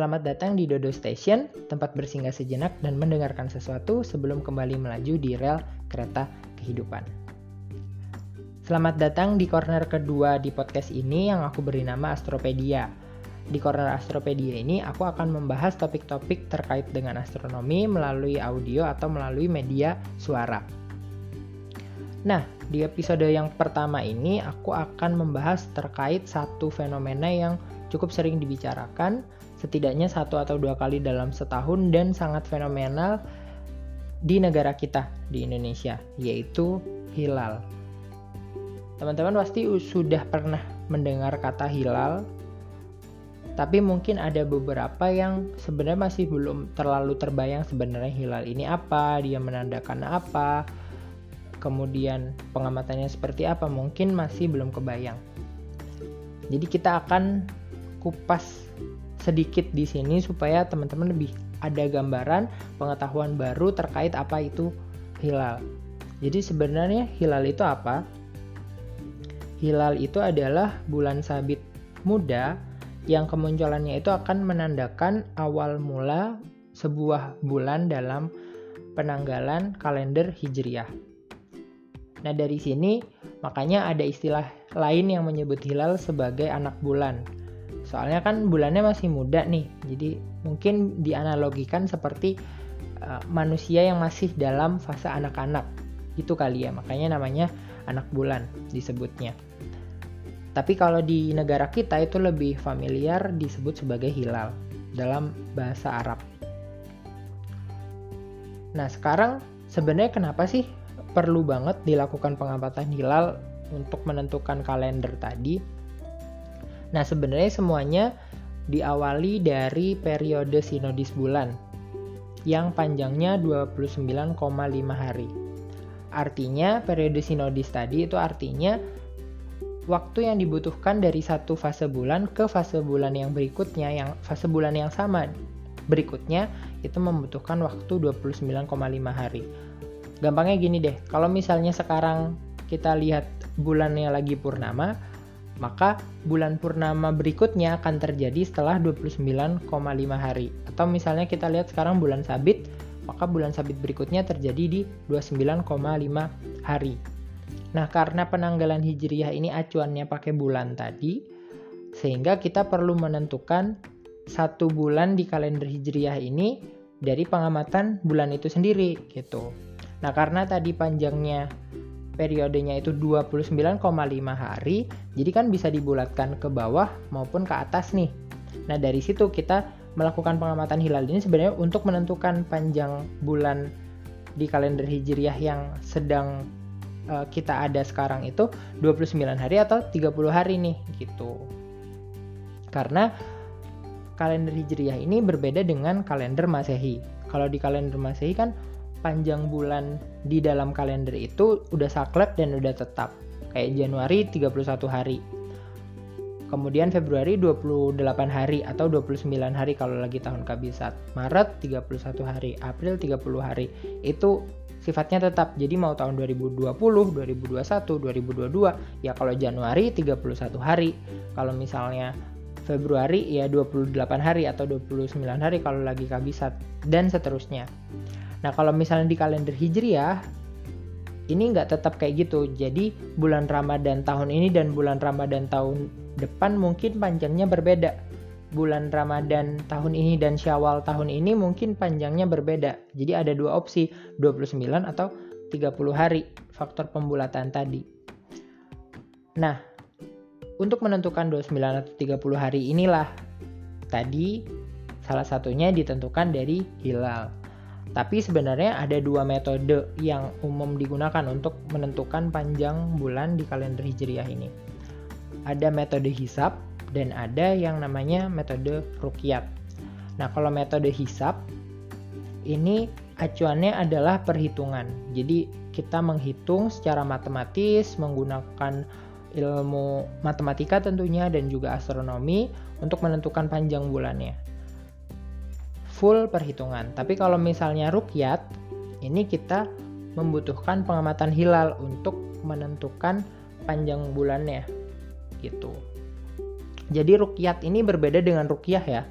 Selamat datang di Dodo Station, tempat bersinggah sejenak dan mendengarkan sesuatu sebelum kembali melaju di rel kereta kehidupan. Selamat datang di corner kedua di podcast ini yang aku beri nama Astropedia. Di corner Astropedia ini, aku akan membahas topik-topik terkait dengan astronomi melalui audio atau melalui media suara. Nah, di episode yang pertama ini, aku akan membahas terkait satu fenomena yang cukup sering dibicarakan, setidaknya satu atau dua kali dalam setahun dan sangat fenomenal di negara kita, di Indonesia, yaitu hilal. Teman-teman pasti sudah pernah mendengar kata hilal, tapi mungkin ada beberapa yang sebenarnya masih belum terlalu terbayang sebenarnya hilal ini apa, dia menandakan apa, kemudian pengamatannya seperti apa, mungkin masih belum kebayang. Jadi kita akan kupas sedikit di sini supaya teman-teman lebih ada gambaran, pengetahuan baru terkait apa itu hilal. Jadi sebenarnya hilal itu apa? Hilal itu adalah bulan sabit muda yang kemunculannya itu akan menandakan awal mula sebuah bulan dalam penanggalan kalender Hijriah. Nah, dari sini makanya ada istilah lain yang menyebut hilal sebagai anak bulan. Soalnya kan bulannya masih muda nih, jadi mungkin dianalogikan seperti manusia yang masih dalam fase anak-anak. Itu kali ya, makanya namanya anak bulan disebutnya. Tapi kalau di negara kita itu lebih familiar disebut sebagai hilal dalam bahasa Arab. Nah, sekarang sebenarnya kenapa sih perlu banget dilakukan pengamatan hilal untuk menentukan kalender tadi? Nah, sebenarnya semuanya diawali dari periode sinodis bulan yang panjangnya 29,5 hari. Artinya, periode sinodis tadi itu artinya waktu yang dibutuhkan dari satu fase bulan ke fase bulan yang berikutnya, yang fase bulan yang sama berikutnya itu membutuhkan waktu 29,5 hari. Gampangnya gini deh, kalau misalnya sekarang kita lihat bulannya lagi purnama, maka bulan purnama berikutnya akan terjadi setelah 29,5 hari. Atau misalnya kita lihat sekarang bulan sabit, maka bulan sabit berikutnya terjadi di 29,5 hari. Nah, karena penanggalan Hijriah ini acuannya pakai bulan tadi, sehingga kita perlu menentukan satu bulan di kalender Hijriah ini dari pengamatan bulan itu sendiri gitu. Nah, karena tadi panjangnya periodenya itu 29,5 hari, jadi kan bisa dibulatkan ke bawah maupun ke atas nih. Nah, dari situ kita melakukan pengamatan hilal ini sebenarnya untuk menentukan panjang bulan di kalender Hijriah yang sedang kita ada sekarang itu 29 hari atau 30 hari nih gitu. Karena kalender Hijriah ini berbeda dengan kalender Masehi. Kalau di kalender Masehi kan panjang bulan di dalam kalender itu udah saklek dan udah tetap. Kayak Januari 31 hari. Kemudian Februari 28 hari atau 29 hari kalau lagi tahun kabisat. Maret 31 hari, April 30 hari. Itu sifatnya tetap. Jadi mau tahun 2020, 2021, 2022, ya kalau Januari 31 hari. Kalau misalnya Februari ya 28 hari atau 29 hari kalau lagi kabisat dan seterusnya. Nah, kalau misalnya di kalender Hijriah, ini nggak tetap kayak gitu. Jadi, bulan Ramadhan tahun ini dan bulan Ramadhan tahun depan mungkin panjangnya berbeda. Bulan Ramadhan tahun ini dan Syawal tahun ini mungkin panjangnya berbeda. Jadi, ada dua opsi, 29 atau 30 hari, faktor pembulatan tadi. Nah, untuk menentukan 29 atau 30 hari inilah tadi salah satunya ditentukan dari hilal. Tapi sebenarnya ada dua metode yang umum digunakan untuk menentukan panjang bulan di kalender Hijriah ini. Ada metode hisab dan ada yang namanya metode ruqyat. Nah, kalau metode hisab ini acuannya adalah perhitungan. Jadi kita menghitung secara matematis menggunakan ilmu matematika tentunya dan juga astronomi untuk menentukan panjang bulannya. Full perhitungan. Tapi kalau misalnya ruqyat, ini kita membutuhkan pengamatan hilal untuk menentukan panjang bulannya gitu. Jadi ruqyat ini berbeda dengan ruqyah ya.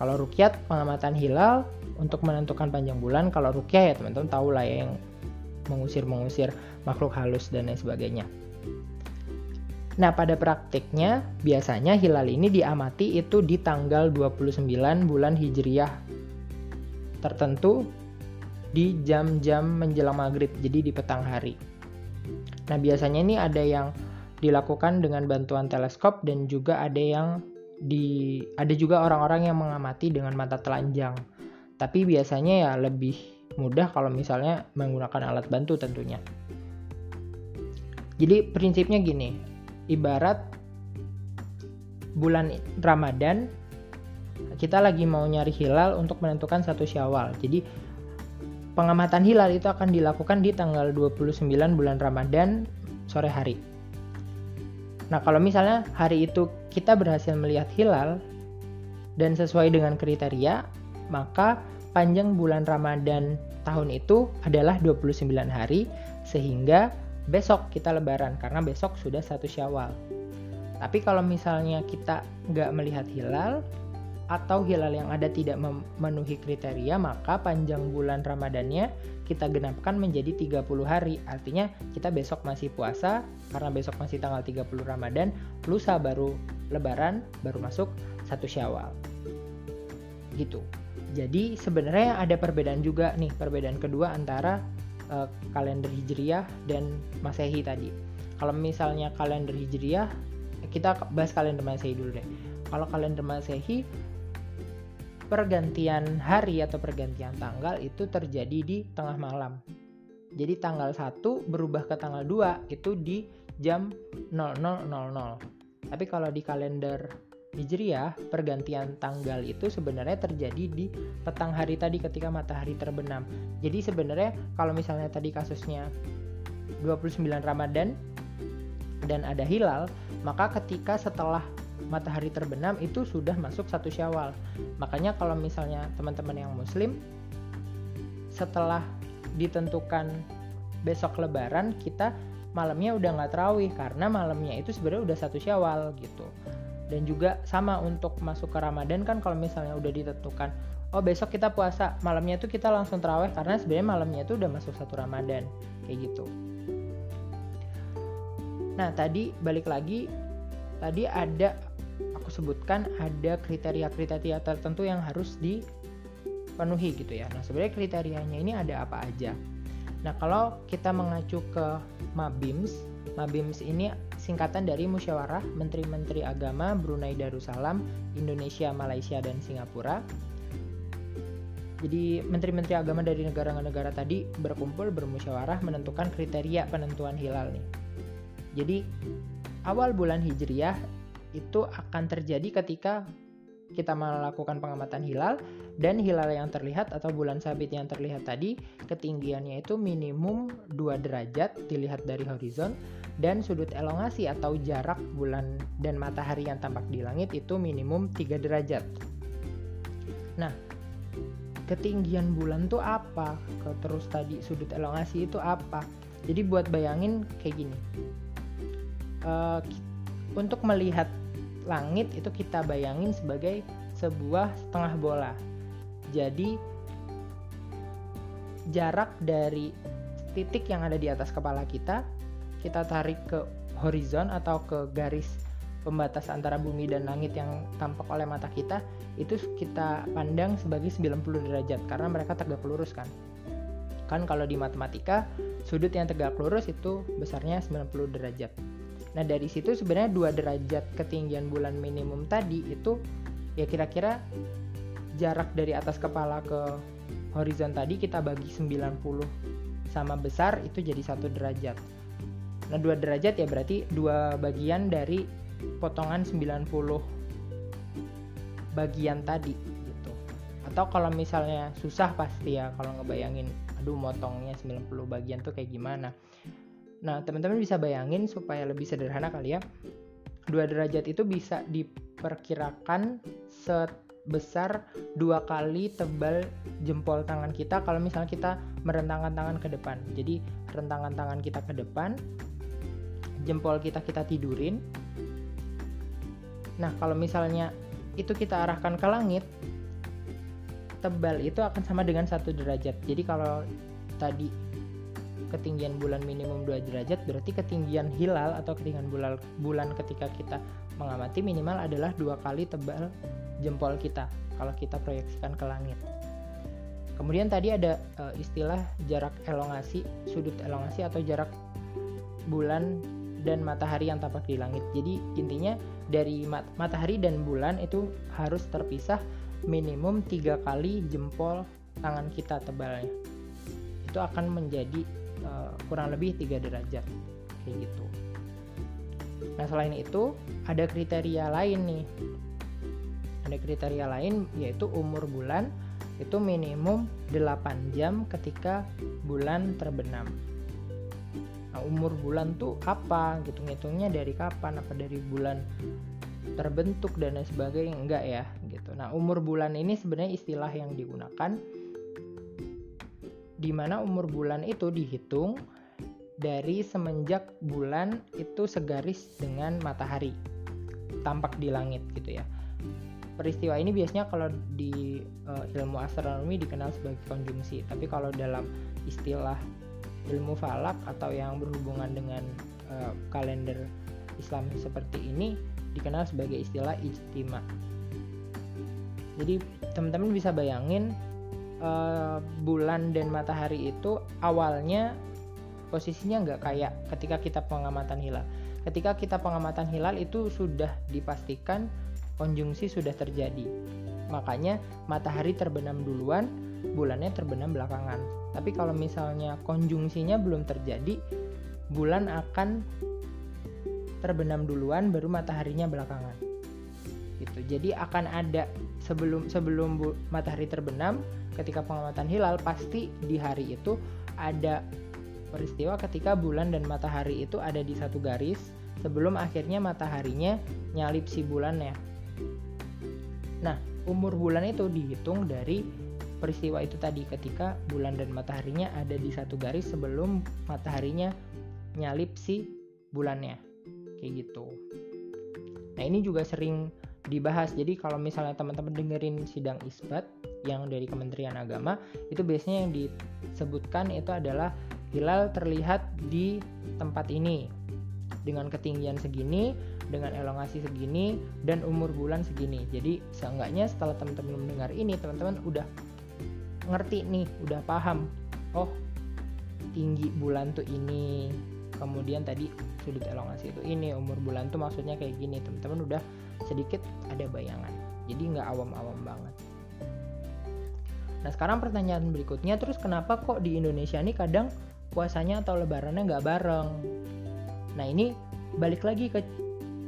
Kalau rukyat pengamatan hilal untuk menentukan panjang bulan, kalau rukyah ya teman-teman tahu lah ya, yang mengusir-mengusir makhluk halus dan lain sebagainya. Nah, pada praktiknya biasanya hilal ini diamati itu di tanggal 29 bulan Hijriah tertentu di jam-jam menjelang maghrib, jadi di petang hari. Nah, biasanya ini ada yang dilakukan dengan bantuan teleskop dan juga ada juga orang-orang yang mengamati dengan mata telanjang. Tapi biasanya ya lebih mudah kalau misalnya menggunakan alat bantu tentunya. Jadi prinsipnya gini, ibarat bulan Ramadan kita lagi mau nyari hilal untuk menentukan 1 Syawal. Jadi pengamatan hilal itu akan dilakukan di tanggal 29 bulan Ramadan sore hari. Nah, kalau misalnya hari itu kita berhasil melihat hilal dan sesuai dengan kriteria, maka panjang bulan Ramadan tahun itu adalah 29 hari sehingga besok kita lebaran, karena besok sudah 1 Syawal. Tapi kalau misalnya kita nggak melihat hilal atau hilal yang ada tidak memenuhi kriteria, maka panjang bulan Ramadannya kita genapkan menjadi 30 hari. Artinya kita besok masih puasa karena besok masih tanggal 30 Ramadan, lusa baru lebaran, baru masuk 1 Syawal. Gitu. Jadi sebenarnya ada perbedaan juga nih, perbedaan kedua antara kalender Hijriah dan Masehi tadi. Kalau misalnya kalender Hijriah, kita bahas kalender Masehi dulu deh. Kalau kalender Masehi, pergantian hari atau pergantian tanggal itu terjadi di tengah malam. Jadi tanggal 1 berubah ke tanggal 2 itu di jam 00.00. Tapi kalau di kalender Hijriah, pergantian tanggal itu sebenarnya terjadi di petang hari tadi ketika matahari terbenam. Jadi sebenarnya kalau misalnya tadi kasusnya 29 Ramadan dan ada hilal, maka ketika setelah matahari terbenam itu sudah masuk 1 Syawal. Makanya kalau misalnya teman-teman yang muslim, setelah ditentukan besok lebaran, kita malamnya udah nggak tarawih karena malamnya itu sebenarnya udah 1 Syawal gitu. Dan juga sama untuk masuk ke Ramadan kan, kalau misalnya udah ditentukan, oh besok kita puasa, malamnya itu kita langsung tarawih karena sebenarnya malamnya itu udah masuk 1 Ramadan, kayak gitu. Nah tadi balik lagi, tadi ada aku sebutkan ada kriteria-kriteria tertentu yang harus dipenuhi gitu ya. Nah sebenarnya kriterianya ini ada apa aja? Nah kalau kita mengacu ke Mabims, Mabims ini singkatan dari Musyawarah Menteri-Menteri Agama Brunei Darussalam, Indonesia, Malaysia, dan Singapura. Jadi Menteri-Menteri Agama dari negara-negara tadi berkumpul bermusyawarah menentukan kriteria penentuan hilal nih. Jadi awal bulan Hijriah itu akan terjadi ketika kita melakukan pengamatan hilal, dan hilal yang terlihat atau bulan sabit yang terlihat tadi ketinggiannya itu minimum 2 derajat dilihat dari horizon, dan sudut elongasi atau jarak bulan dan matahari yang tampak di langit itu minimum 3 derajat. Nah, ketinggian bulan tuh apa? Terus tadi sudut elongasi itu apa? Jadi buat bayangin kayak gini. Untuk melihat langit itu kita bayangin sebagai sebuah setengah bola. Jadi jarak dari titik yang ada di atas kepala kita tarik ke horizon atau ke garis pembatas antara bumi dan langit yang tampak oleh mata kita, itu kita pandang sebagai 90 derajat karena mereka tegak lurus kan. Kan kalau di matematika sudut yang tegak lurus itu besarnya 90 derajat. Nah dari situ sebenarnya 2 derajat ketinggian bulan minimum tadi itu ya kira-kira jarak dari atas kepala ke horizon tadi kita bagi 90 sama besar itu jadi 1 derajat. Nah 2 derajat ya berarti 2 bagian dari potongan 90 bagian tadi gitu. Atau kalau misalnya susah pasti ya kalau ngebayangin aduh motongnya 90 bagian tuh kayak gimana. Nah, teman-teman bisa bayangin supaya lebih sederhana kali ya. 2 derajat itu bisa diperkirakan sebesar 2 kali tebal jempol tangan kita kalau misalnya kita merentangkan tangan ke depan. Jadi, rentangan tangan kita ke depan, jempol kita tidurin. Nah, kalau misalnya itu kita arahkan ke langit, tebal itu akan sama dengan 1 derajat. Jadi kalau tadi ketinggian bulan minimum 2 derajat, berarti ketinggian hilal atau ketinggian bulan ketika kita mengamati minimal adalah 2 kali tebal jempol kita kalau kita proyeksikan ke langit. Kemudian tadi ada istilah jarak elongasi, sudut elongasi atau jarak bulan dan matahari yang tampak di langit. Jadi intinya dari matahari dan bulan itu harus terpisah minimum 3 kali jempol tangan kita tebalnya. Itu akan menjadi kurang lebih 3 derajat kayak gitu. Nah, selain itu ada kriteria lain nih. Ada kriteria lain yaitu umur bulan itu minimum 8 jam ketika bulan terbenam. Nah, umur bulan tuh apa? Hitung-hitungnya dari kapan? Apa dari bulan terbentuk dan lain sebagainya? Enggak ya, gitu. Nah, umur bulan ini sebenarnya istilah yang digunakan di mana umur bulan itu dihitung dari semenjak bulan itu segaris dengan matahari tampak di langit gitu ya. Peristiwa ini biasanya kalau di ilmu astronomi dikenal sebagai konjungsi, tapi kalau dalam istilah ilmu falak atau yang berhubungan dengan kalender Islam seperti ini dikenal sebagai istilah ijtima. Jadi teman-teman bisa bayangin bulan dan matahari itu awalnya posisinya nggak kayak ketika kita pengamatan hilal. Ketika kita pengamatan hilal itu sudah dipastikan konjungsi sudah terjadi. Makanya matahari terbenam duluan, bulannya terbenam belakangan. Tapi kalau misalnya konjungsinya belum terjadi, bulan akan terbenam duluan baru mataharinya belakangan. Gitu. Jadi akan ada sebelum matahari terbenam. Ketika pengamatan hilal pasti di hari itu ada peristiwa ketika bulan dan matahari itu ada di satu garis sebelum akhirnya mataharinya nyalip si bulannya. Nah, umur bulan itu dihitung dari peristiwa itu tadi ketika bulan dan mataharinya ada di satu garis sebelum mataharinya nyalip si bulannya. Kayak gitu. Nah, ini juga sering dibahas. Jadi kalau misalnya teman-teman dengerin sidang isbat yang dari Kementerian Agama, itu biasanya yang disebutkan itu adalah hilal terlihat di tempat ini dengan ketinggian segini, dengan elongasi segini, dan umur bulan segini. Jadi seenggaknya setelah teman-teman mendengar ini, teman-teman udah ngerti nih, udah paham. Oh, tinggi bulan tuh ini, kemudian tadi sudut elongasi itu ini, umur bulan tuh maksudnya kayak gini. Teman-teman udah sedikit ada bayangan, jadi nggak awam-awam banget. Nah, sekarang pertanyaan berikutnya, terus kenapa kok di Indonesia ini kadang puasanya atau lebarannya nggak bareng? Nah, ini balik lagi ke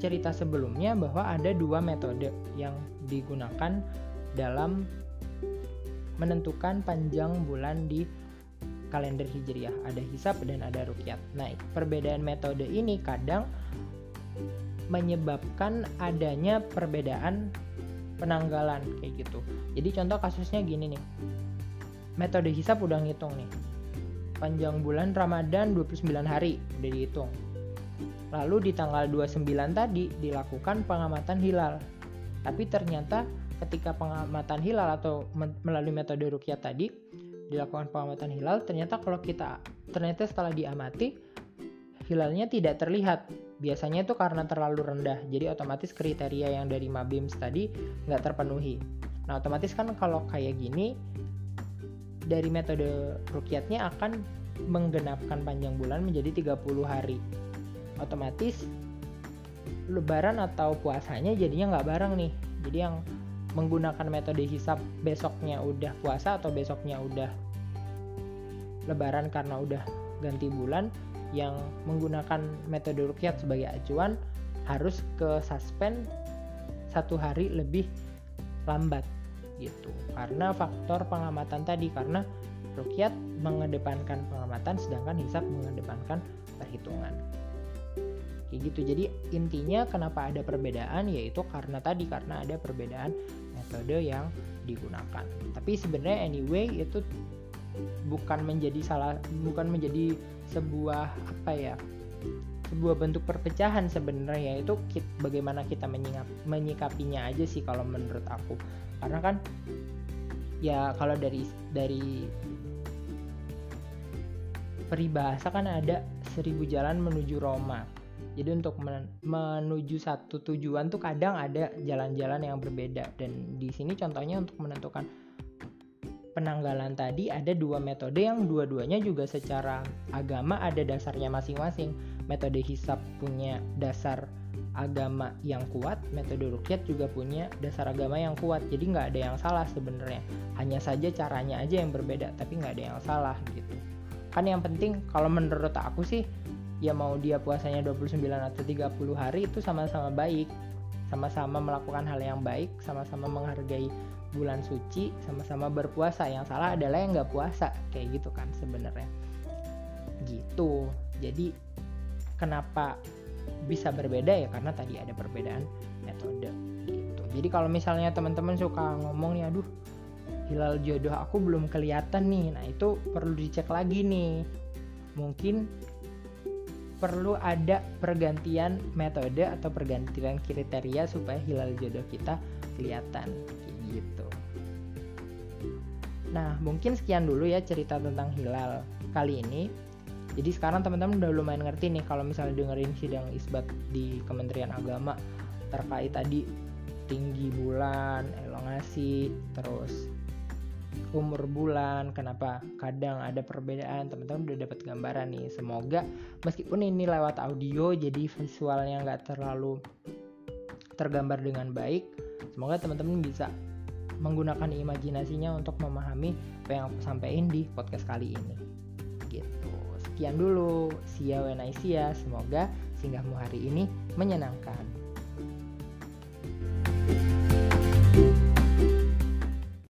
cerita sebelumnya bahwa ada 2 metode yang digunakan dalam menentukan panjang bulan di kalender Hijriah, ada hisab dan ada rukyat. Nah, perbedaan metode ini kadang menyebabkan adanya perbedaan penanggalan kayak gitu. Jadi contoh kasusnya gini nih. Metode hisab udah ngitung nih. Panjang bulan Ramadhan 29 hari udah dihitung. Lalu di tanggal 29 tadi dilakukan pengamatan hilal. Tapi ternyata ketika pengamatan hilal atau melalui metode ruqyah tadi dilakukan pengamatan hilal, ternyata setelah diamati hilalnya tidak terlihat. Biasanya itu karena terlalu rendah, jadi otomatis kriteria yang dari Mabims tadi nggak terpenuhi. Nah, otomatis kan kalau kayak gini, dari metode rukyatnya akan menggenapkan panjang bulan menjadi 30 hari. Otomatis lebaran atau puasanya jadinya nggak bareng nih. Jadi yang menggunakan metode hisab besoknya udah puasa atau besoknya udah lebaran karena udah ganti bulan, yang menggunakan metode ruqyat sebagai acuan harus ke suspend 1 hari lebih lambat gitu, karena faktor pengamatan tadi, karena ruqyat mengedepankan pengamatan sedangkan hisab mengedepankan perhitungan kayak gitu. Jadi intinya kenapa ada perbedaan yaitu karena ada perbedaan metode yang digunakan. Tapi sebenarnya anyway itu bukan menjadi sebuah bentuk perpecahan sebenarnya, itu bagaimana kita menyikapinya aja sih kalau menurut aku. Karena kan ya kalau dari peribahasa kan ada 1000 jalan menuju Roma. Jadi untuk menuju satu tujuan tuh kadang ada jalan-jalan yang berbeda. Dan di sini contohnya untuk menentukan penanggalan tadi ada dua metode yang dua-duanya juga secara agama ada dasarnya masing-masing. Metode hisab punya dasar agama yang kuat, metode ruqyat juga punya dasar agama yang kuat. Jadi nggak ada yang salah sebenarnya. Hanya saja caranya aja yang berbeda, tapi nggak ada yang salah gitu. Kan yang penting kalau menurut aku sih ya mau dia puasanya 29 atau 30 hari itu sama-sama baik, sama-sama melakukan hal yang baik, sama-sama menghargai bulan suci, sama-sama berpuasa. Yang salah adalah yang nggak puasa, kayak gitu kan sebenarnya gitu. Jadi kenapa bisa berbeda ya karena tadi ada perbedaan metode gitu. Jadi kalau misalnya teman-teman suka ngomong nih, aduh hilal jodoh aku belum kelihatan nih, nah itu perlu dicek lagi nih, mungkin perlu ada pergantian metode atau pergantian kriteria supaya hilal jodoh kita kelihatan gitu. Nah, mungkin sekian dulu ya cerita tentang hilal kali ini. Jadi sekarang teman-teman udah lumayan ngerti nih kalau misalnya dengerin sidang isbat di Kementerian Agama terkait tadi tinggi bulan, elongasi, terus umur bulan, kenapa kadang ada perbedaan, teman-teman udah dapat gambaran nih. Semoga meskipun ini lewat audio jadi visualnya nggak terlalu tergambar dengan baik, semoga teman-teman bisa menggunakan imajinasinya untuk memahami apa yang aku sampaikan di podcast kali ini gitu. Sekian dulu, see ya when I see ya. Semoga singgahmu hari ini menyenangkan.